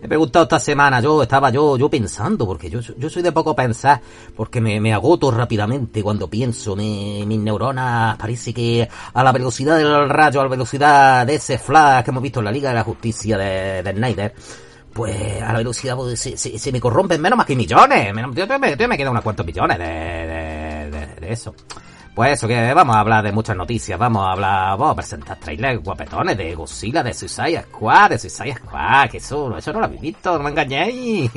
Me he preguntado esta semana, yo pensando, porque yo soy de poco pensar, porque me agoto rápidamente cuando pienso, mis neuronas parece que a la velocidad del rayo, a la velocidad de ese Flash que hemos visto en la Liga de la Justicia de Snyder, pues a la velocidad pues, se me corrompen menos más que millones, yo me quedan unos cuantos millones de eso. Pues eso, que vamos a hablar de muchas noticias, vamos a presentar trailers guapetones de Godzilla, de Suicide Squad, que eso no lo habéis visto, no me engañéis.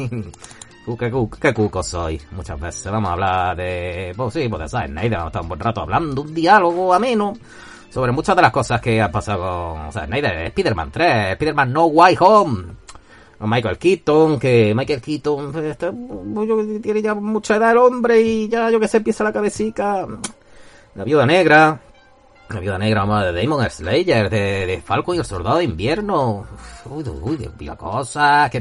Qué cuco soy, muchas veces. Vamos a hablar de, de Zack Snyder, vamos a estar un buen rato hablando, un diálogo ameno sobre muchas de las cosas que han pasado con Zack Snyder, Spider-Man 3, Spider-Man No Way Home. Michael Keaton, tiene ya mucha edad el hombre y ya, empieza la cabecita. La viuda negra, madre, de Demon Slayer, de Falcon y el soldado de invierno. Uy, qué pila cosas, que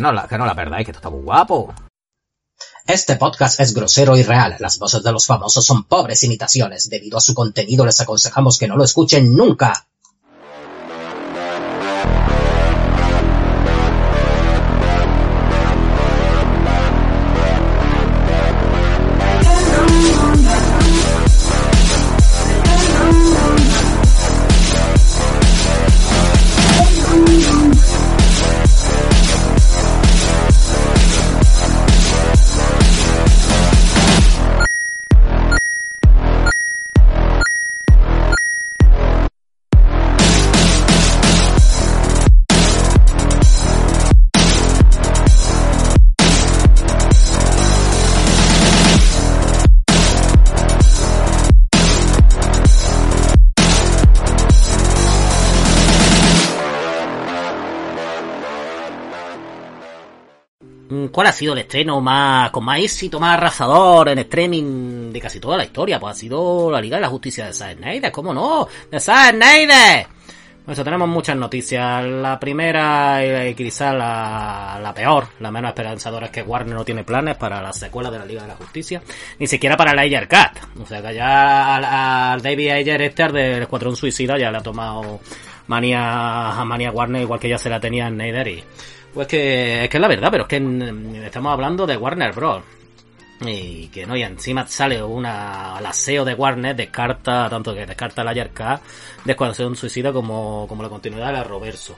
no la perdáis, que esto está muy guapo. Este podcast es grosero y real. Las voces de los famosos son pobres imitaciones. Debido a su contenido, les aconsejamos que no lo escuchen nunca. ¿Cuál ha sido el estreno con más éxito, más arrasador en streaming de casi toda la historia? Pues ha sido la Liga de la Justicia de Zack Snyder, ¿cómo no? ¡De Zack Snyder! Pues tenemos muchas noticias. La primera y quizás la peor, la menos esperanzadora, es que Warner no tiene planes para las secuelas de la Liga de la Justicia, ni siquiera para la Ayer Cat. O sea que ya al David Ayer Ester del Escuadrón Suicida ya le ha tomado manía a Warner, igual que ya se la tenía Snyder y... Pues que es la verdad, pero es que estamos hablando de Warner Bros. Y que no, y encima sale la CEO de Warner descarta la YRK de Escuadrón Suicida como la continuidad de la Roverso.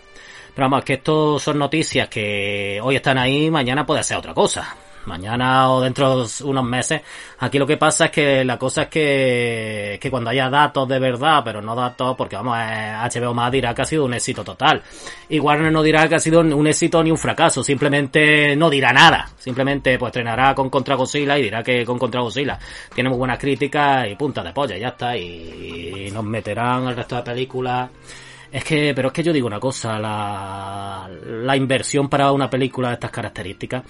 Pero vamos, que esto son noticias que hoy están ahí, mañana puede ser otra cosa. Mañana o dentro de unos meses. Aquí lo que pasa es que la cosa es que cuando haya datos de verdad, pero no datos, porque vamos, HBO Max dirá que ha sido un éxito total. Y Warner no dirá que ha sido un éxito ni un fracaso, simplemente no dirá nada. Simplemente pues estrenará con Contra Godzilla y dirá que con Contra Godzilla tiene muy buenas críticas y punta de polla, ya está. Y nos meterán el resto de películas. Pero es que yo digo una cosa, la inversión para una película de estas características,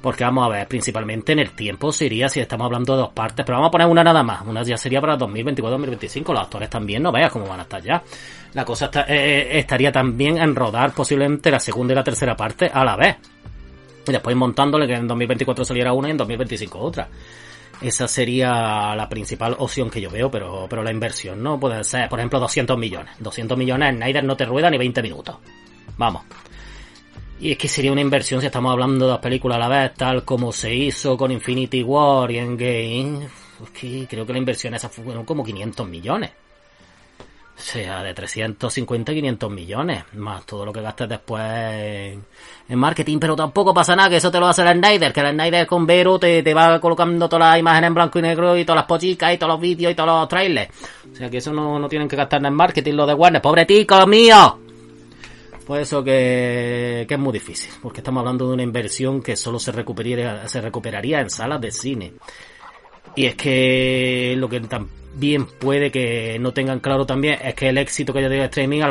porque vamos a ver, principalmente en el tiempo sería, si estamos hablando de dos partes, pero vamos a poner una nada más, una ya sería para 2024-2025, los actores también, no veas cómo van a estar ya. La cosa estaría también en rodar posiblemente la segunda y la tercera parte a la vez, y después montándole que en 2024 saliera una y en 2025 otra. Esa sería la principal opción que yo veo, pero la inversión no puede ser, por ejemplo, 200 millones. 200 millones Snyder no te rueda ni 20 minutos. Vamos. Y es que sería una inversión, si estamos hablando de las películas a la vez, tal como se hizo con Infinity War y Endgame. Pues que creo que la inversión esa fueron como 500 millones. O sea, de 350 a 500 millones. Más todo lo que gastes después en marketing. Pero tampoco pasa nada, que eso te lo hace el Snyder. Que el Snyder con Vero te va colocando todas las imágenes en blanco y negro. Y todas las pochicas, y todos los vídeos, y todos los trailers. O sea, que eso no tienen que gastar nada en marketing los de Warner. ¡Pobre tico mío! Pues eso que es muy difícil. Porque estamos hablando de una inversión que solo se recuperaría en salas de cine. Y es que lo que bien puede que no tengan claro también es que el éxito que haya tenido el streaming a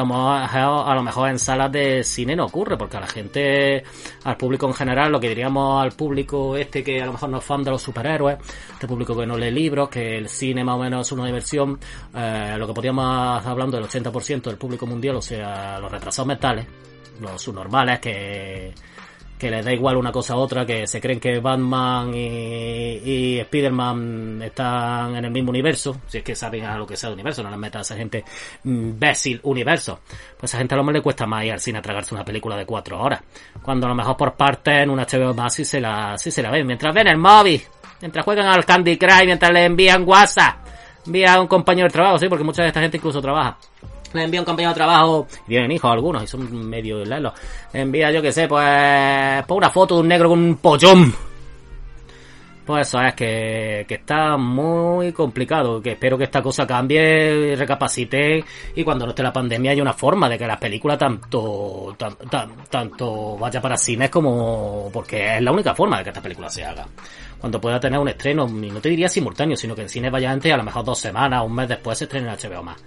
lo mejor en salas de cine no ocurre, porque a la gente, al público en general, lo que diríamos al público este que a lo mejor no es fan de los superhéroes, este público que no lee libros, que el cine más o menos es una diversión, lo que podríamos hablando del 80% del público mundial, o sea, los retrasados mentales, los subnormales que les da igual una cosa a otra, que se creen que Batman y Spider-Man están en el mismo universo, si es que saben a lo que sea de universo, no les metas a esa gente imbécil universo. Pues a esa gente a lo mejor le cuesta más ir al cine a tragarse una película de 4 horas, cuando a lo mejor por partes en una HBO Max sí se la ven, mientras ven el móvil, mientras juegan al Candy Crush, mientras le envían WhatsApp, envía a un compañero de trabajo, sí, porque mucha de esta gente incluso trabaja. Le envía un compañero de trabajo, y tienen hijos algunos, y son medio lelos. Envía, yo que sé, pues una foto de un negro con un pollón. Pues eso es que está muy complicado, que espero que esta cosa cambie, recapacite, y cuando no esté la pandemia haya una forma de que las películas tanto vaya para cines como, porque es la única forma de que esta película se haga. Cuando pueda tener un estreno, y no te diría simultáneo, sino que en cines vaya antes, a lo mejor 2 semanas, 1 mes después se estrena en HBO Max.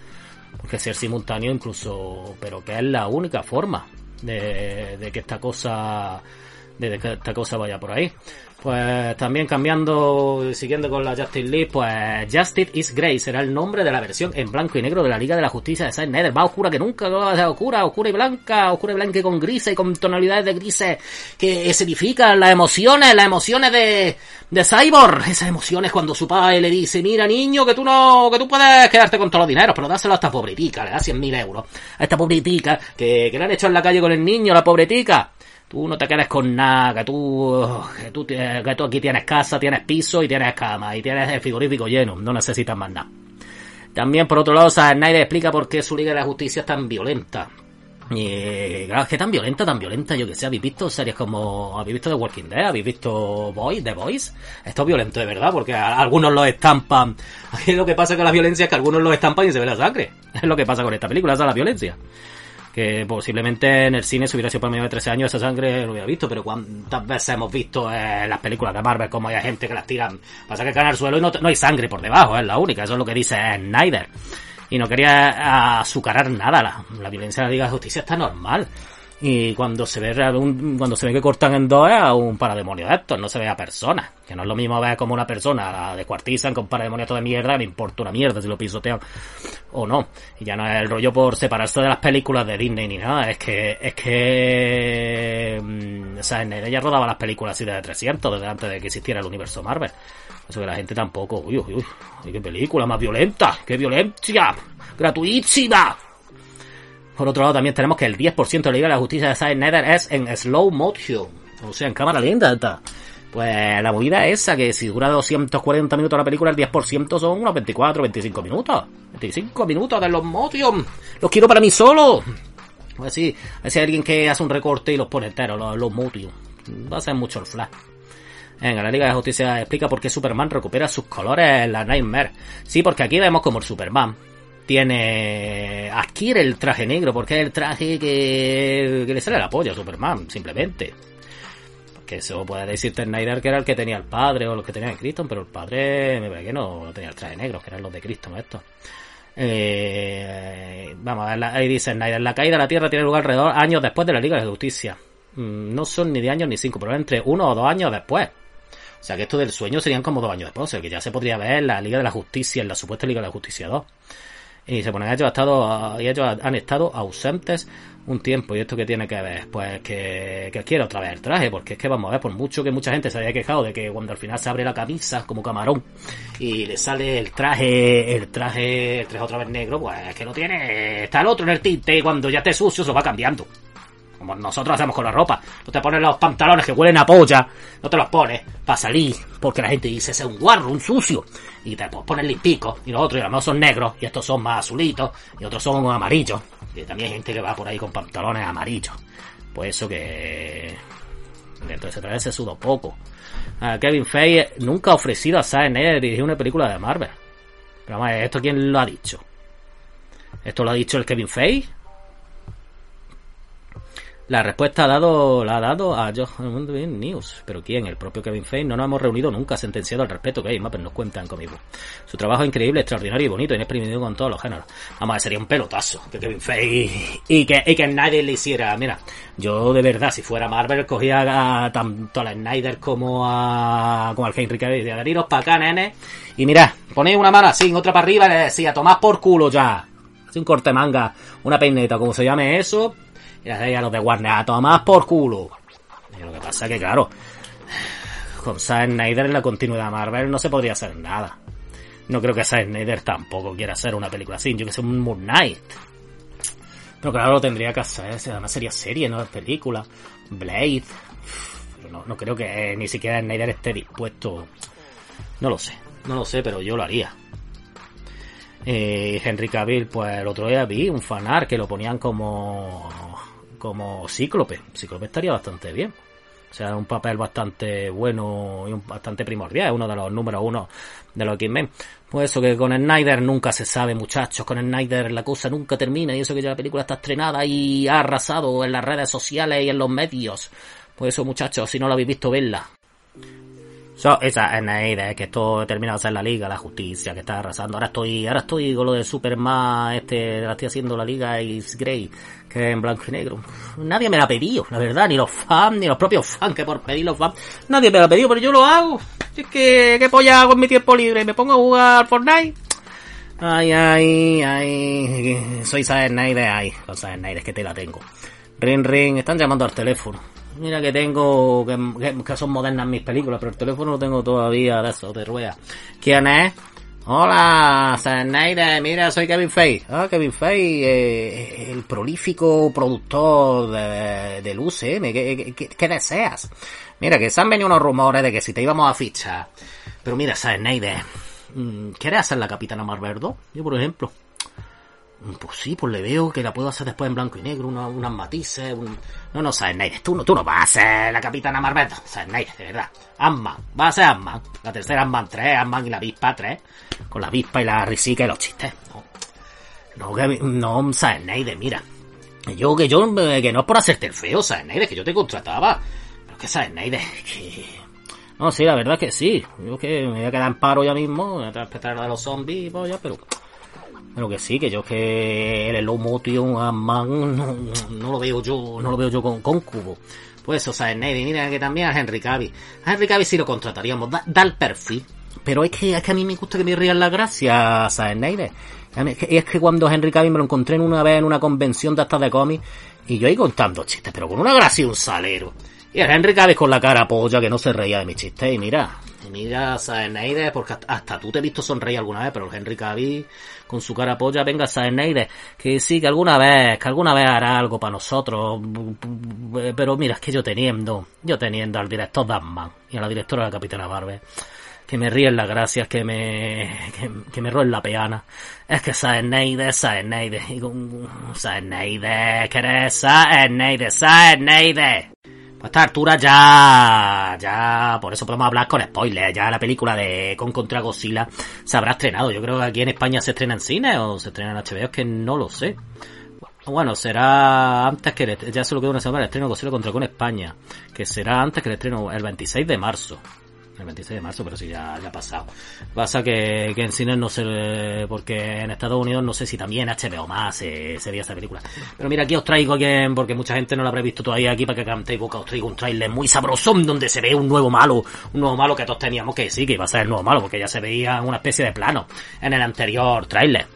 Que ser simultáneo incluso, pero que es la única forma de que esta cosa vaya por ahí. Pues también cambiando y siguiendo con la Justice League, pues Justice is Grey será el nombre de la versión en blanco y negro de la Liga de la Justicia de Zack Snyder, más oscura que nunca, oscura y blanca y con grises y con tonalidades de grises que escenifican las emociones de Cyborg, esas emociones cuando su padre le dice, mira niño, que tú puedes quedarte con todos los dineros, pero dáselo a esta pobretica, le da 100.000 euros a esta pobretica que le han hecho en la calle con el niño, la pobretica. Tú no te quedes con nada, que tú aquí tienes casa, tienes piso y tienes cama y tienes el frigorífico lleno, no necesitas más nada. También, por otro lado, Zack Snyder explica por qué su Liga de la Justicia es tan violenta. Y claro, es que tan violenta, yo que sé, habéis visto series como, habéis visto The Walking Dead, habéis visto The Boys, esto es violento de verdad, porque algunos los estampan. Aquí lo que pasa con la violencia es que algunos los estampan y se ve la sangre, es lo que pasa con esta película, esa es la violencia. Que posiblemente en el cine se hubiera sido para mí de 13 años esa sangre lo hubiera visto, pero cuántas veces hemos visto en las películas de Marvel como hay gente que las tiran, pasa que caen al suelo y no hay sangre por debajo, es la única, eso es lo que dice Snyder, y no quería azucarar nada, la violencia de la Liga de Justicia está normal, y cuando se ve que cortan en dos a un parademonio de estos, no se ve a personas, que no es lo mismo ver como una persona la descuartizan con parademonio de mierda, no importa una mierda si lo pisotean o no, y ya no es el rollo por separarse de las películas de Disney ni nada, es que o sea, ella rodaba las películas así de 300 desde antes de que existiera el universo Marvel, eso que la gente tampoco, uy, qué película más violenta, qué violencia gratuísima. Por otro lado, también tenemos que el 10% de la Liga de la Justicia de Zack Snyder es en slow motion, o sea, en cámara lenta. Pues la movida es esa, que si dura 240 minutos la película, el 10% son unos 24, 25 minutos. 25 minutos de slow motion. Los quiero para mí solo. Pues sí, si hay alguien que hace un recorte y los pone enteros, los slow motion. Va a ser mucho el flash. En la Liga de Justicia explica por qué Superman recupera sus colores en la Nightmare. Sí, porque aquí vemos como el Superman adquiere el traje negro, porque es el traje que le sale la polla a Superman, simplemente. Que eso puede decirte Snyder que era el que tenía el padre o los que tenían Krypton, pero el padre me parece que no tenía el traje negro, que eran los de Krypton estos. Vamos a ver, ahí dice Snyder, la caída de la Tierra tiene lugar alrededor años después de la Liga de la Justicia. No son ni de años ni 5, pero entre 1 o 2 años después. O sea que esto del sueño serían como 2 años después, o sea que ya se podría ver en la Liga de la Justicia, en la supuesta Liga de la Justicia 2. Y se ponen, ellos han estado ausentes un tiempo. ¿Y esto qué tiene que ver? Pues que quiere otra vez el traje, porque es que vamos a ver, por mucho que mucha gente se haya quejado de que cuando al final se abre la camisa como camarón y le sale el traje otra vez negro, pues es que no tiene, está el otro en el tinte y cuando ya esté sucio se lo va cambiando. Como nosotros hacemos con la ropa, no te pones los pantalones que huelen a polla, no te los pones para salir, porque la gente dice, ese es un guarro, un sucio, y te pones limpico, y los otros, y los más son negros, y estos son más azulitos, y otros son amarillos, y también hay gente que va por ahí con pantalones amarillos, pues eso que entonces otra vez se sudó poco. Kevin Feige nunca ha ofrecido a Zack Snyder dirigir una película de Marvel, pero además, ¿esto quién lo ha dicho? ¿Esto lo ha dicho el Kevin Feige? La respuesta la ha dado a John News. ¿Pero quién? El propio Kevin Feige. No nos hemos reunido nunca, sentenciado al respeto que hay. Mapper nos cuentan conmigo. Su trabajo es increíble, extraordinario y bonito, inexprimido con todos los géneros. Vamos, sería un pelotazo que Kevin Feige y que nadie le hiciera. Mira, yo de verdad, si fuera Marvel, cogía a tanto a la Snyder como al Henry Cavill y decía, veniros para acá, nene. Y mirad, ponéis una mano así, en otra para arriba, y le decía, tomad por culo ya. Así un corte manga, una peineta, como se llame eso. Y a los de Warner, a tomar por culo. Y lo que pasa es que, claro, con Zack Snyder en la continuidad Marvel no se podría hacer nada. No creo que Zack Snyder tampoco quiera hacer una película así. Yo que sé, un Moon Knight. Pero claro, lo tendría que hacer. Además sería serie, no es película. Blade. Pero no creo que ni siquiera Snyder esté dispuesto. No lo sé, pero yo lo haría. Y Henry Cavill, pues el otro día vi un fanart que lo ponían como Cíclope. Cíclope estaría bastante bien. O sea, un papel bastante bueno y bastante primordial. Es uno de los números uno de los X-Men. Pues eso, que con Snyder nunca se sabe, muchachos. Con Snyder la cosa nunca termina. Y eso que ya la película está estrenada y ha arrasado en las redes sociales y en los medios. Pues eso, muchachos, si no la habéis visto, vedla. So, esa Snyder, que esto termina de hacer la Liga, la Justicia, que está arrasando. Ahora estoy con lo de Superman, la estoy haciendo la Liga is Grey, que es en blanco y negro. Nadie me la ha pedido, la verdad, ni los fans, ni los propios fans, que por pedir los fans, nadie me la ha pedido, pero yo lo hago. Es que, ¿qué polla hago en mi tiempo libre? ¿Me pongo a jugar Fortnite? Ay, soy Snyder, ay, con Snyder, es que te la tengo. Ring, están llamando al teléfono. Mira que tengo, que son modernas mis películas, pero el teléfono lo tengo todavía de eso, de rueda. ¿Quién es? Hola, Snyder, mira, soy Kevin Feige. Kevin Feige, el prolífico productor del UCM, ¿qué deseas? Mira, que se han venido unos rumores de que si te íbamos a fichar. Pero mira, Snyder, ¿quieres hacer la Capitana Marvel 2? Yo, por ejemplo. Pues sí, pues le veo que la puedo hacer después en blanco y negro, unas matices, No, Snyder, tú no vas a ser la Capitana Marvel, Snyder, de verdad. Ant-Man, vas a ser Ant-Man, la tercera Ant-Man 3, Ant-Man y la avispa 3, con la avispa y la risica y los chistes. No, Snyder, mira, yo que no es por hacerte el feo, Snyder, que yo te contrataba, pero que Snyder, que... No, sí, la verdad es que sí, yo que me voy a quedar en paro ya mismo, voy a respetar a los zombies, pues ya, pero... Pero que sí, que yo es que el Slow Motion Ant-Man no lo veo yo con Cubo. Pues eso, Snyder, mira que también a Henry Cavill. A Henry Cavill sí lo contrataríamos, da el perfil. Pero es que a mí me gusta que me rían la gracia, Snyder. Es que cuando Henry Cavill me lo encontré una vez en una convención de hasta de cómic, y yo ahí contando chistes, pero con una gracia y un salero. Y a Henry Cavill con la cara polla que no se reía de mis chistes, y mira, Snyder, porque hasta tú te he visto sonreír alguna vez, pero el Henry Cavill con su cara polla, venga, Snyder, que sí, que alguna vez hará algo para nosotros, pero mira, es que yo teniendo al director de Ant-Man y a la directora de la Capitana Marvel, que me ríen las gracias, que me roen la peana, es que Snyder, y con Snyder, que eres Snyder. A esta altura ya, por eso podemos hablar con spoilers, ya la película de Kong contra Godzilla se habrá estrenado, yo creo que aquí en España se estrena en cine o se estrena en HBO, es que no lo sé. Bueno, será antes que ya solo queda una semana el estreno de Godzilla contra Kong en España, que será antes que el estreno el 26 de marzo. El 26 de marzo, pero sí, ya ha pasado. Pasa que en cine no sé, porque en Estados Unidos no sé si también HBO Max se veía esa película. Pero mira, aquí os traigo, porque mucha gente no la habrá visto todavía aquí, para que cantéis boca, os traigo un tráiler muy sabrosón donde se ve un nuevo malo que todos teníamos que sí, que iba a ser el nuevo malo, porque ya se veía una especie de plano en el anterior tráiler.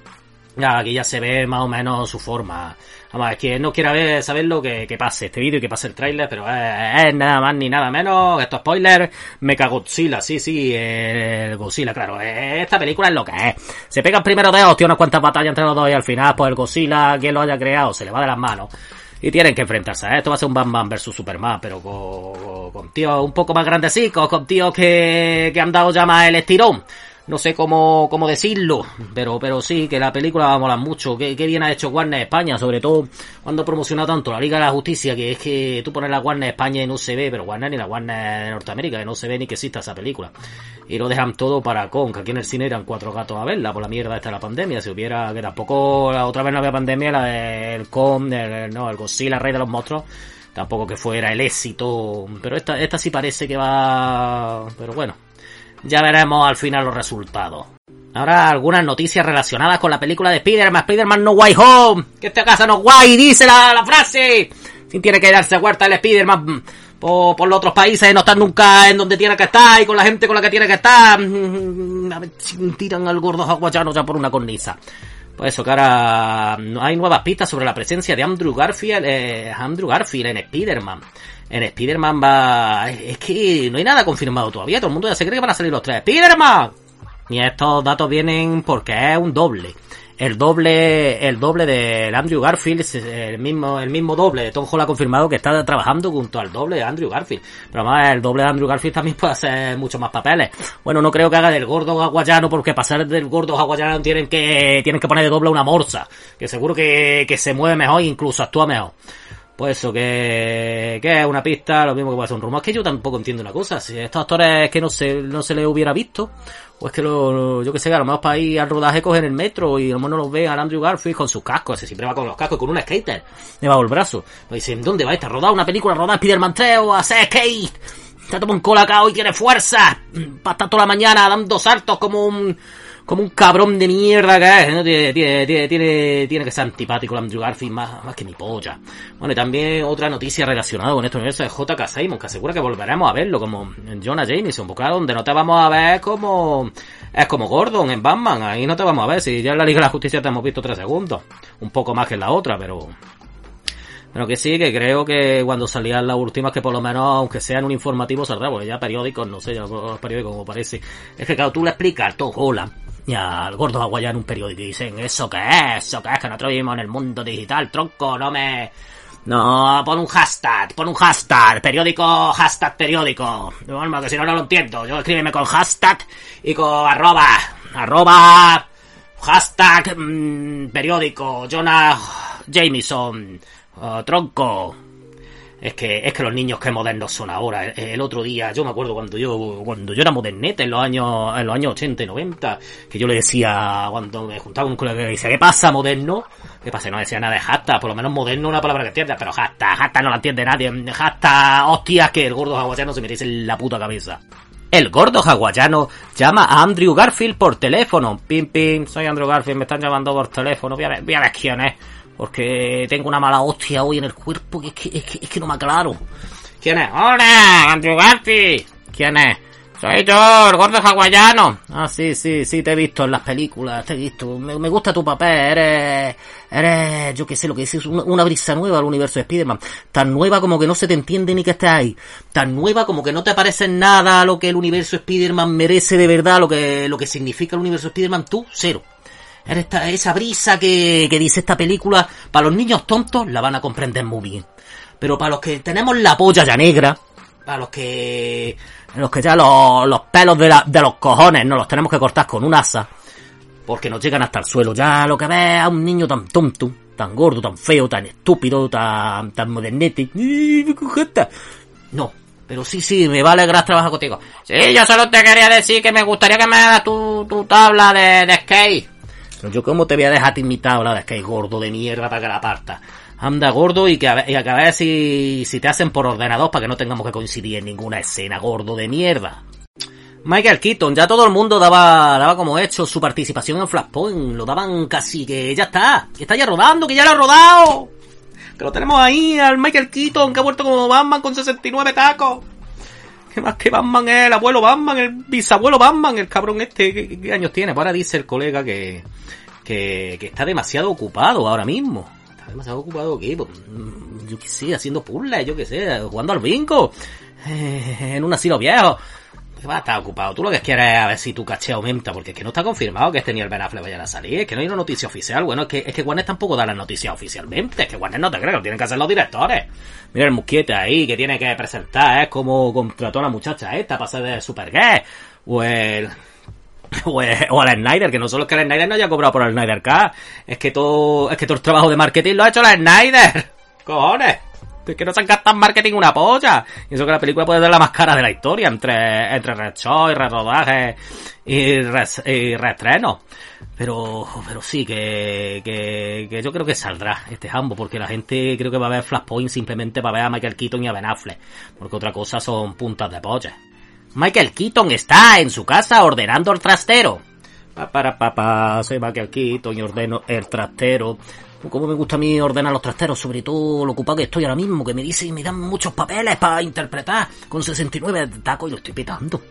Aquí ya se ve más o menos su forma. Vamos, es que no quiera saber lo que pase este vídeo y que pase el tráiler, pero es nada más ni nada menos. Esto es spoiler. Mecha Godzilla, sí, el Godzilla, claro. Esta película es lo que es. Se pegan primero de hostia unas cuantas batallas entre los dos y al final, pues el Godzilla, quien lo haya creado, se le va de las manos. Y tienen que enfrentarse, ¿eh? Esto va a ser un Batman vs Superman, pero con tíos un poco más grandecicos, con tíos que han dado ya más el estirón. No sé cómo decirlo, pero sí, que la película va a molar mucho. Qué bien ha hecho Warner España, sobre todo cuando ha promocionado tanto la Liga de la Justicia, que es que tú pones la Warner España y no se ve, pero Warner ni la Warner de Norteamérica, que no se ve ni que exista esa película. Y lo dejan todo para Kong, que aquí en el cine eran 4 gatos a verla, por la mierda esta de la pandemia. Si hubiera, que tampoco, la otra vez no había pandemia, la del Kong, el Godzilla, Rey de los Monstruos. tampoco que fuera el éxito, pero esta sí parece que va, pero bueno, ya veremos al final los resultados. Ahora algunas noticias relacionadas con la película de Spider-Man No Way Home, que esta casa no guay, dice la frase, sin tiene que darse vuelta el Spider-Man por los otros países, no estar nunca en donde tiene que estar y con la gente con la que tiene que estar. A ver si tiran al gordo hawaiano ya por una cornisa. Pues eso, que ahora hay nuevas pistas sobre la presencia de Andrew Garfield en Spider-Man. En Spider-Man va... Es que no hay nada confirmado todavía. Todo el mundo ya se cree que van a salir los tres Spider-Man. Y estos datos vienen porque es un doble. El doble de Andrew Garfield, el mismo doble de Tom Holland ha confirmado que está trabajando junto al doble de Andrew Garfield. Pero además el doble de Andrew Garfield también puede hacer muchos más papeles. Bueno, no creo que haga del gordo hawaiano, porque para ser del gordo hawaiano tienen que poner de doble una morsa, que seguro que se mueve mejor e incluso actúa mejor. Pues eso, que es una pista, lo mismo que puede ser un rumor. Es que yo tampoco entiendo una cosa, si estos actores es que no se les hubiera visto. O es que yo que sé, a lo mejor para ir al rodaje cogen el metro y a lo mejor no los ven a Andrew Garfield con sus cascos. Ese siempre va con los cascos, con un skater debajo del brazo. Me dicen, ¿dónde va esta? ¿A rodar una película? ¿A rodar Spider-Man 3 o a hacer skate? Está tomando un cola acá hoy, tiene fuerza para estar toda la mañana dando saltos como un cabrón de mierda que es, ¿no? Tiene que ser antipático el Andrew Garfield, más que mi polla. Bueno, y también otra noticia relacionada con este universo de J.K. Simons, que asegura que volveremos a verlo como Jonah Jameson, porque donde no te vamos a ver es como Gordon en Batman, ahí no te vamos a ver, si ya en la Liga de la Justicia te hemos visto 3 segundos, un poco más que en la otra, pero que sí, que creo que cuando salían las últimas, que por lo menos, aunque sea en un informativo, saldrá, porque ya periódicos, no sé, ya los periódicos como parece, es que claro, tú le explicas todo, hola, y al gordo hawaiano en un periódico y dicen, ¿eso qué es? Que nosotros vivimos en el mundo digital, tronco, no, pon un hashtag, periódico, bueno, que si no lo entiendo, yo escríbeme con hashtag y con arroba, hashtag, periódico, Jonah Jameson, tronco. Es que los niños que modernos son ahora. El otro día, yo me acuerdo cuando yo era moderneta en los años 80 y 90, que yo le decía, cuando me juntaba con un colega que decía, ¿qué pasa, moderno? ¿Qué pasa? No decía nada de hashtag, por lo menos moderno es una palabra que entiendas, pero hashtag no la entiende nadie. Hashtag, hostias, que el gordo hawaiano se merece en la puta cabeza. El gordo hawaiano llama a Andrew Garfield por teléfono. Pim, pim, soy Andrew Garfield, me están llamando por teléfono, voy a ver quién es. Porque tengo una mala hostia hoy en el cuerpo, que no me aclaro. ¿Quién es? ¡Hola, Andrew Garfield! ¿Quién es? Soy yo, el gordo hawaiano. Ah, sí, te he visto en las películas, te he visto. Me gusta tu papel, eres, yo qué sé, lo que dices, una brisa nueva al universo de Spider-Man. Tan nueva como que no se te entiende ni que estés ahí. Tan nueva como que no te parece en nada lo que el universo Spider-Man merece de verdad, lo que significa el universo Spider-Man, tú, cero. Esa brisa que dice esta película, para los niños tontos la van a comprender muy bien. Pero para los que tenemos la polla ya negra, para los que ya los pelos de los cojones no los tenemos que cortar con un asa, porque nos llegan hasta el suelo, ya lo que ves a un niño tan tonto, tan gordo, tan feo, tan estúpido, tan modernete. No, pero sí, me va a alegrar trabajar contigo. Sí, yo solo te quería decir que me gustaría que me hagas tu tabla de skate. Pero yo cómo te voy a dejar te invitado, la verdad, es que hay gordo de mierda para que la parta. Anda, gordo, y a ver si te hacen por ordenador para que no tengamos que coincidir en ninguna escena, gordo de mierda. Michael Keaton, ya todo el mundo daba como hecho su participación en Flashpoint, lo daban casi que ya está, que está ya rodando, que ya lo ha rodado. Que lo tenemos ahí, al Michael Keaton, que ha vuelto como Batman con 69 tacos. Que más que Batman es el abuelo Batman, el bisabuelo Batman, el cabrón este, ¿qué años tiene? Pues ahora dice el colega que está demasiado ocupado ahora mismo. ¿Está demasiado ocupado qué? Pues, yo qué sé, haciendo puzzles, yo qué sé, jugando al bingo, en un asilo viejo. Va a estar ocupado. Tú lo que quieres es a ver si tu caché aumenta, porque es que no está confirmado que este ni el Ben Affleck vayan a salir, es que no hay una noticia oficial. Bueno, es que Warner tampoco da la noticia oficialmente, es que Warner no te cree, lo tienen que hacer los directores. Mira el Muschietti ahí, que tiene que presentar, es como contrató a la muchacha esta para ser de Super Gay, o al Snyder, que no solo es que el Snyder no haya cobrado por el Snyder K, es que todo el trabajo de marketing lo ha hecho el Snyder. ¡Cojones! es que no se han gastado en marketing una polla. Y eso que la película puede ser la más cara de la historia, entre re-show y re-rodaje y reestreno. Pero sí, que yo creo que saldrá este jambo, porque la gente creo que va a ver Flashpoint simplemente para ver a Michael Keaton y a Ben Affleck, porque otra cosa son puntas de polla. Michael Keaton está en su casa ordenando el trastero. Para papá, soy Michael Keaton y ordeno el trastero. Como me gusta a mí ordenar los trasteros, sobre todo lo ocupado que estoy ahora mismo, que me dicen y me dan muchos papeles para interpretar con 69 tacos y lo estoy petando.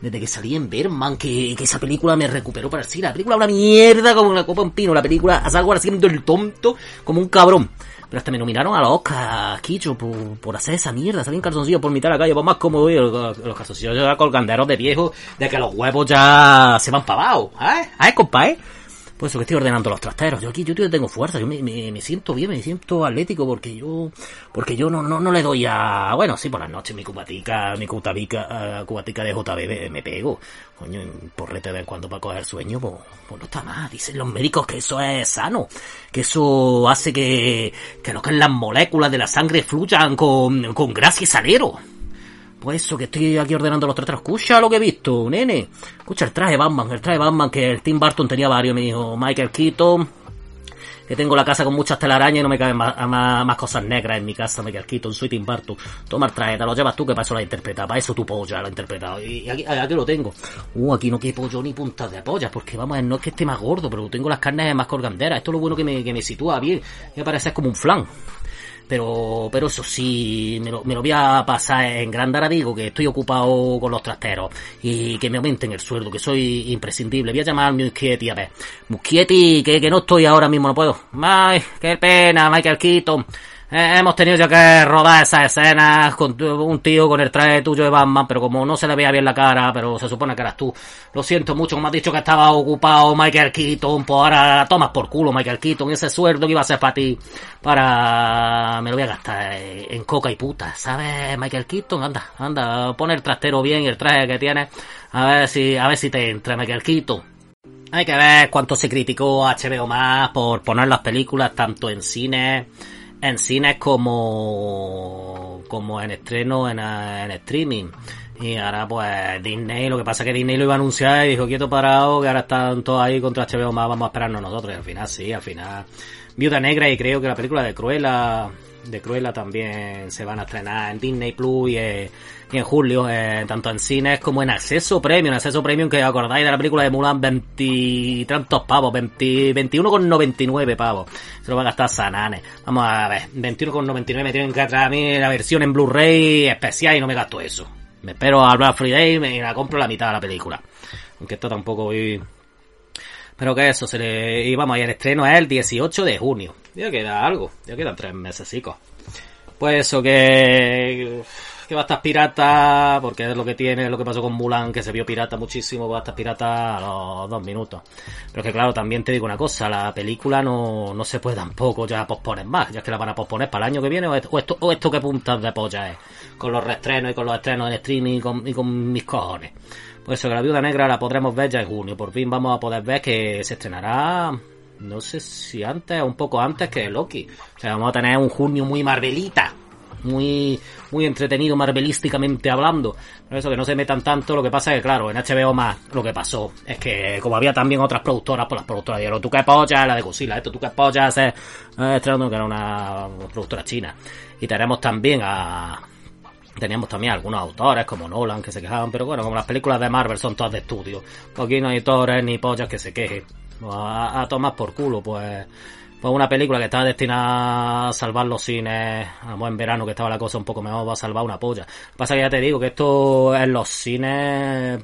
Desde que salí en Birdman, que esa película me recuperó para el cine. La película una mierda como una copa en pino. La película salgo haciendo el tonto como un cabrón. Pero hasta me nominaron a los Oscar, Kicho, por hacer esa mierda. Salí en calzoncillos por mitad de la calle, por más cómodo. Los calzoncillos ya colganderos de viejo, de que los huevos ya se van para abajo. ¿Eh, compa, eh? Por eso que estoy ordenando los trasteros. Yo aquí, yo tengo fuerza, yo me siento bien, me siento atlético, porque yo no le doy a... Bueno, sí, por las noches mi cubatica de JB me pego. Coño, un porrete de vez en cuando para coger sueño, pues no está mal. Dicen los médicos que eso es sano, que eso hace que lo que es las moléculas de la sangre fluyan con gracia y salero. Pues eso, que estoy aquí ordenando los trasteros. Escucha lo que he visto, nene. Escucha el traje Batman, que el Tim Burton tenía varios. Me dijo Michael Keaton, que tengo la casa con muchas telarañas y no me caben más cosas negras en mi casa. Michael Keaton, soy Tim Burton. Toma el traje, te lo llevas tú, que para eso lo has interpretado. Para eso tu polla lo has interpretado. Y aquí lo tengo. Aquí no quepo yo ni puntas de pollas, porque vamos a ver, no es que esté más gordo, pero tengo las carnes más colganderas. Esto es lo bueno que me sitúa bien. Me parece como un flan. Pero eso sí, me lo voy a pasar en gran daradigo, que estoy ocupado con los trasteros y que me aumenten el sueldo, que soy imprescindible. Voy a llamar a Muschietti, a ver. Muschietti, que no estoy ahora mismo, no puedo. Ay, qué pena, Michael Keaton. Hemos tenido ya que rodar esas escenas con un tío con el traje tuyo de Batman, pero como no se le veía bien la cara, pero se supone que eras tú. Lo siento mucho, me has dicho que estaba ocupado, Michael Keaton, pues ahora tomas por culo, Michael Keaton, ese sueldo que iba a ser para ti, me lo voy a gastar en coca y puta, ¿sabes, Michael Keaton? Anda, pon el trastero bien y el traje que tienes, a ver si te entra, Michael Keaton. Hay que ver cuánto se criticó HBO Max por poner las películas tanto en cines como en estreno en streaming. Y ahora pues Disney, lo que pasa es que Disney lo iba a anunciar y dijo quieto parado, que ahora están todos ahí contra HBO Max, vamos a esperarnos nosotros. Y al final Viuda Negra y creo que la película de Cruella también se van a estrenar en Disney Plus y en julio, tanto en cines como en acceso premium, que acordáis de la película de Mulan, 20 y tantos pavos, 21,99 pavos, se lo va a gastar Sanane. Vamos a ver, 21,99 me tienen que traer a mí la versión en Blu-ray especial y no me gasto eso, me espero a Black Friday y me la compro la mitad de la película, aunque esto tampoco voy... Pero que eso, y vamos, y el estreno es el 18 de junio. Ya queda algo, ya quedan 3 mesecicos. Pues eso, que va a estar pirata, porque es lo que tiene, es lo que pasó con Mulan, que se vio pirata muchísimo, va a estar pirata a los 2 minutos. Pero que claro, también te digo una cosa, la película no se puede tampoco ya posponer más, ya es que la van a posponer para el año que viene, o esto que puntas de polla es, con los reestrenos y con los estrenos en streaming y con mis cojones. Pues eso, que la Viuda Negra la podremos ver ya en junio, por fin vamos a poder ver que se estrenará, no sé si antes o un poco antes que Loki. O sea, vamos a tener un junio muy marvelita, muy entretenido marvelísticamente hablando. Pero eso, que no se metan tanto. Lo que pasa es que claro, en HBO Max lo que pasó es que como había también otras productoras, pues las productoras dijeron, tú qué polla, la de Godzilla, esto tú qué polla, estrenando, que era una productora china. Y teníamos también algunos autores como Nolan que se quejaban, pero bueno, como las películas de Marvel son todas de estudio, pues aquí no hay autores ni pollas que se quejen. A tomar por culo, pues una película que estaba destinada a salvar los cines, vamos, en verano que estaba la cosa un poco mejor, va a salvar una polla. Pasa que ya te digo que esto en los cines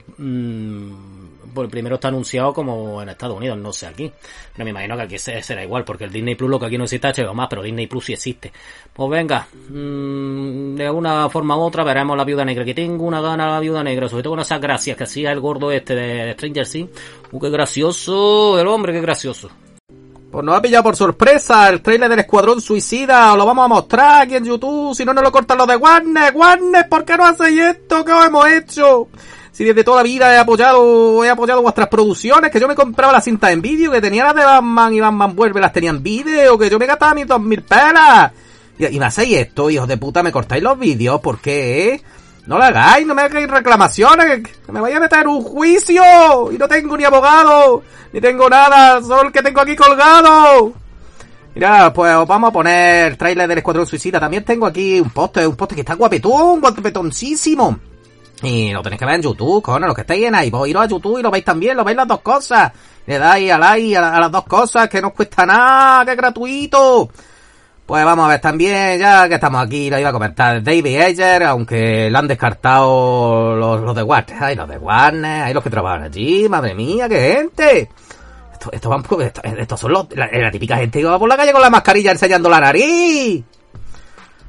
pues primero está anunciado como en Estados Unidos, no sé aquí, pero me imagino que aquí será igual, porque el Disney Plus, lo que aquí no existe HBO Max, pero Disney Plus sí existe. Pues venga, de una forma u otra veremos la Viuda Negra, que tengo una gana la Viuda Negra, sobre todo con esas gracias que hacía el gordo este de Stranger Things. Qué gracioso el hombre, qué gracioso. Pues nos ha pillado por sorpresa el trailer del Escuadrón Suicida, lo vamos a mostrar aquí en YouTube, si no nos lo cortan los de Warner, ¿por qué no hacéis esto? ¿Qué os hemos hecho? Si desde toda la vida he apoyado vuestras producciones, que yo me compraba las cintas en vídeo, que tenía las de Batman y Batman Vuelve, las tenía en vídeo, que yo me gastaba mis 2000 pelas. Y me hacéis esto, hijos de puta, me cortáis los vídeos, ¿por qué? No lo hagáis, no me hagáis reclamaciones, que me vaya a meter un juicio, y no tengo ni abogado, ni tengo nada, solo el que tengo aquí colgado. Mira, pues os vamos a poner trailer del Escuadrón Suicida. También tengo aquí un póster que está guapetoncísimo. Y lo tenéis que ver en YouTube, cojones, los que estáis en iVoox, iros a YouTube y lo veis también, lo veis las dos cosas. Le dais a like a las dos cosas, que no os cuesta nada, que es gratuito. Pues vamos a ver también, ya que estamos aquí, lo iba a comentar, David Ayer, aunque lo han descartado los de Warner. Hay los de Warner, hay los que trabajan allí, madre mía, qué gente. Estos son la típica gente que va por la calle con la mascarilla enseñando la nariz.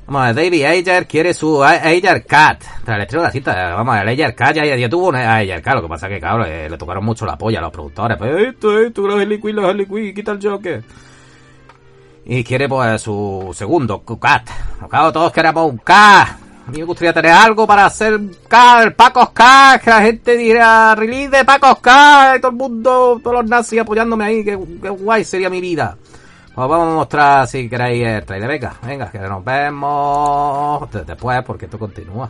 Vamos a ver, David Ayer quiere su Ayer Cat. Tras el estreno de la cinta, vamos a ver, el Ayer Cat ya tuvo un Ayer Cat. Lo que pasa es que, cabrón, le tocaron mucho la polla a los productores. Pues, esto, los Harley Quinn, quita el Joker. Y quiere, pues, su segundo Cat. Cabrón, todos queremos un Cat. A mí me gustaría tener algo para hacer un Cat, el Pacos Cat. Que la gente dirá, release de Pacos Cat. Y todo el mundo, todos los nazis apoyándome ahí. Qué guay sería mi vida. Os vamos a mostrar, si queréis, el trailer. Venga, que nos vemos después, porque esto continúa.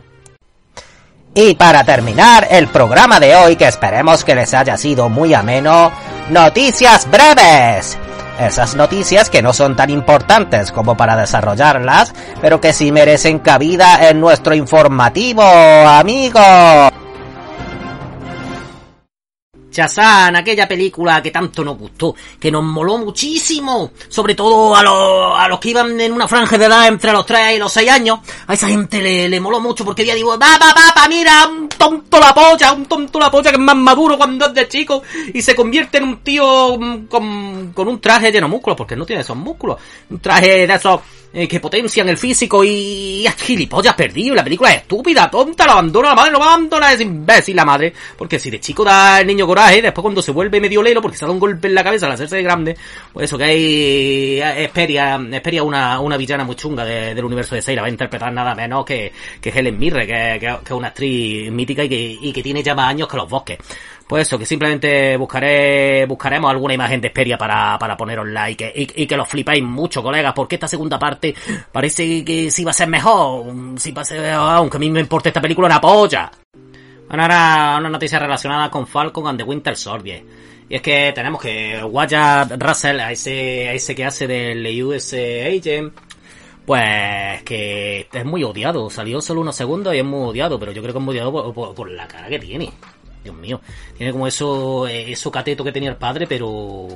Y para terminar el programa de hoy, que esperemos que les haya sido muy ameno, noticias breves. Esas noticias que no son tan importantes como para desarrollarlas, pero que sí merecen cabida en nuestro informativo, amigos. Shazam, aquella película que tanto nos gustó, que nos moló muchísimo, sobre todo a los que iban en una franja de edad entre los 3 y los 6 años, a esa gente le moló mucho, porque ella digo, papá, mira, un tonto la polla que es más maduro cuando es de chico, y se convierte en un tío con un traje lleno de músculos, porque no tiene esos músculos, un traje de esos que potencian el físico y gilipollas perdido. La película es estúpida, tonta, la abandona la madre, no va a abandonar, es imbécil la madre, porque si de chico da el niño coraje, después cuando se vuelve medio lelo, porque se da un golpe en la cabeza al hacerse de grande, pues eso que hay, Esperia una villana muy chunga del universo de DC, la va a interpretar nada menos que Helen Mirren, que es una actriz mítica y que tiene ya más años que los bosques. Pues eso, que simplemente buscaremos alguna imagen de Esperia para poneros like y que los flipáis mucho, colegas, porque esta segunda parte parece que sí va a ser mejor, aunque a mí me importa esta película una polla. Bueno, ahora una noticia relacionada con Falcon and the Winter Soldier. Y es que tenemos que Wyatt Russell, a ese que hace del US Agent, pues que es muy odiado, salió solo unos segundos y es muy odiado, pero yo creo que es muy odiado por la cara que tiene. Dios mío, tiene como eso cateto que tenía el padre, pero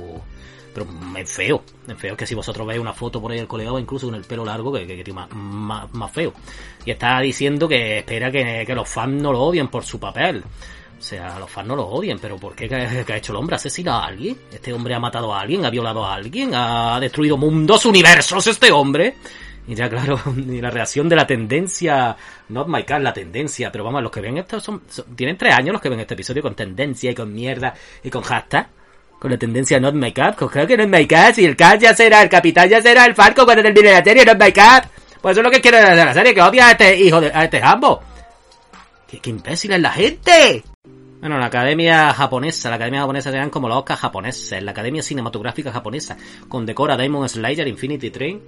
es feo, que si vosotros veis una foto por ahí del colega, o incluso con el pelo largo, que tiene más feo. Y está diciendo que espera que los fans no lo odien por su papel. O sea, los fans no lo odien, pero ¿por qué? ¿Qué ha hecho el hombre? ¿Ha asesinado a alguien? Este hombre ha matado a alguien, ha violado a alguien, ha destruido mundos, universos, este hombre. Y ya claro, y la reacción de la tendencia, not my car, la tendencia, pero vamos, los que ven esto tienen 3 años los que ven este episodio con tendencia y con mierda y con hashtag. Con la tendencia not my cat, con que no es my cat, si el cat ya será, el capitán ya será, el Falco cuando termine la serie, no es my cat. Pues eso es lo que quiero de la serie, que odia a este hijo a este jambo. ¡Qué imbécil es la gente! Bueno, la academia japonesa serán como los Oscars japoneses, la academia cinematográfica japonesa, condecora Demon Slayer, Infinity Train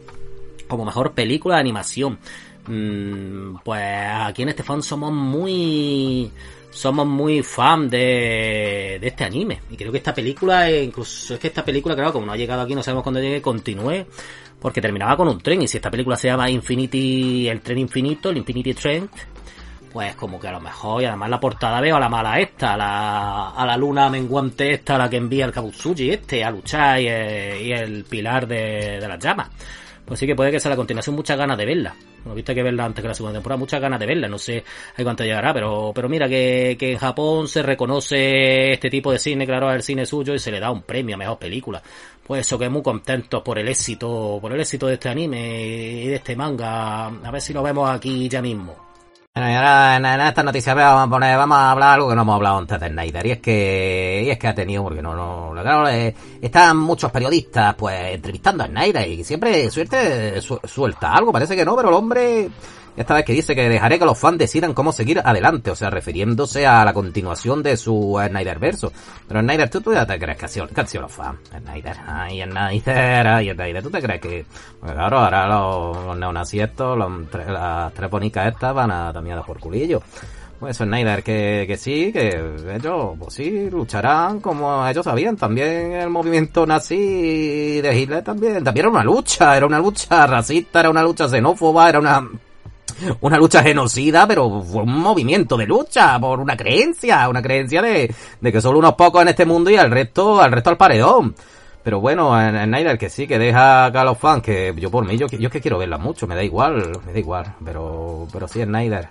como mejor película de animación. Pues aquí en este fan somos muy fan de este anime, y creo que esta película, incluso es que esta película, claro, como no ha llegado aquí, no sabemos cuándo llegue, continúe, porque terminaba con un tren, y si esta película se llama Infinity, el tren infinito, el Infinity Train, pues como que a lo mejor, y además la portada veo a la mala esta, a la luna menguante esta, a la que envía el Kabutsuji este a luchar, y el pilar de las llamas. Pues sí que puede que sea la continuación, muchas ganas de verla. Bueno, viste que verla antes que la segunda temporada, muchas ganas de verla, no sé a cuánto llegará, pero mira que en Japón se reconoce este tipo de cine, claro, el cine suyo, y se le da un premio a mejor película. Pues eso, que muy contentos por el éxito de este anime y de este manga, a ver si lo vemos aquí ya mismo. Bueno, y ahora en estas noticias vamos a hablar algo que no hemos hablado antes de Snyder, y es que ha tenido, porque claro, están muchos periodistas pues entrevistando a Snyder, y siempre suelta algo, parece que no, pero el hombre esta vez que dice que dejaré que los fans decidan cómo seguir adelante, o sea, refiriéndose a la continuación de su Snyderverso. Pero Snyder, ¿tú ya te crees que han sido los fans? Snyder, ¿tú te crees que...? Porque claro, ahora los neonazis estos, las tres bonicas estas van a también a por culillo. Pues Snyder, que sí, que ellos, pues sí, lucharán como ellos sabían. También el movimiento nazi de Hitler también era una lucha racista, era una lucha xenófoba, era una lucha genocida, pero fue un movimiento de lucha por una creencia de que solo unos pocos en este mundo y al resto al paredón. Pero bueno, Snyder que sí, que deja acá a los fans, que yo por mí, yo que quiero verla mucho, me da igual, pero sí, Snyder.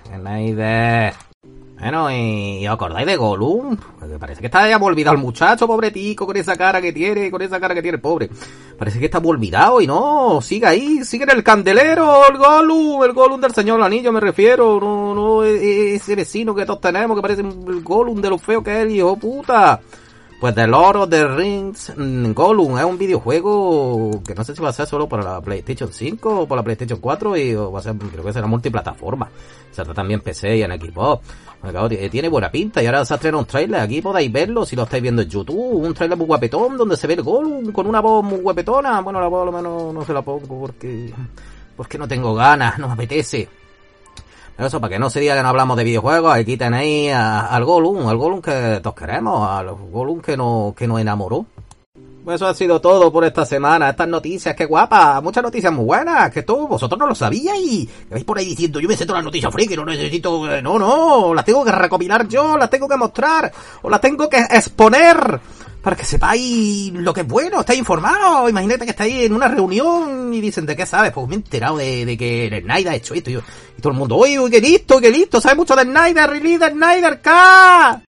Bueno, ¿y os acordáis de Gollum? Porque parece que está ya olvidado el muchacho, pobre tico, con esa cara que tiene el pobre. Parece que está olvidado y no, sigue en el candelero, el Gollum del Señor del Anillo me refiero, no, ese vecino que todos tenemos, que parece el Gollum de lo feo que es, hijo puta. Pues The Lord of the Rings Gollum es un videojuego que no sé si va a ser solo para la PlayStation 5 o para la PlayStation 4 y o va a ser, creo que será multiplataforma. O sea, también PC y en Xbox. Tiene buena pinta y ahora se ha estrenado un trailer. Aquí podéis verlo si lo estáis viendo en YouTube. Un trailer muy guapetón donde se ve el Gollum con una voz muy guapetona. Bueno, la voz a lo menos no se la pongo porque no tengo ganas, no me apetece. Eso, para que no se diga que no hablamos de videojuegos, aquí tenéis al Gollum que todos queremos, al Gollum que nos enamoró. Pues eso ha sido todo por esta semana, estas noticias, qué guapas, muchas noticias muy buenas, que todos vosotros no lo sabíais, que vais por ahí diciendo, yo me sé todas las noticias friki, no necesito, no, las tengo que recopilar yo, las tengo que mostrar, o las tengo que exponer, para que sepáis lo que es bueno, estáis informados. Imagínate que estáis en una reunión y dicen, ¿de qué sabes? Pues me he enterado de que el Snyder ha hecho esto. Y todo el mundo, oye, qué listo, sabes mucho de Snyder, release de Snyder, K.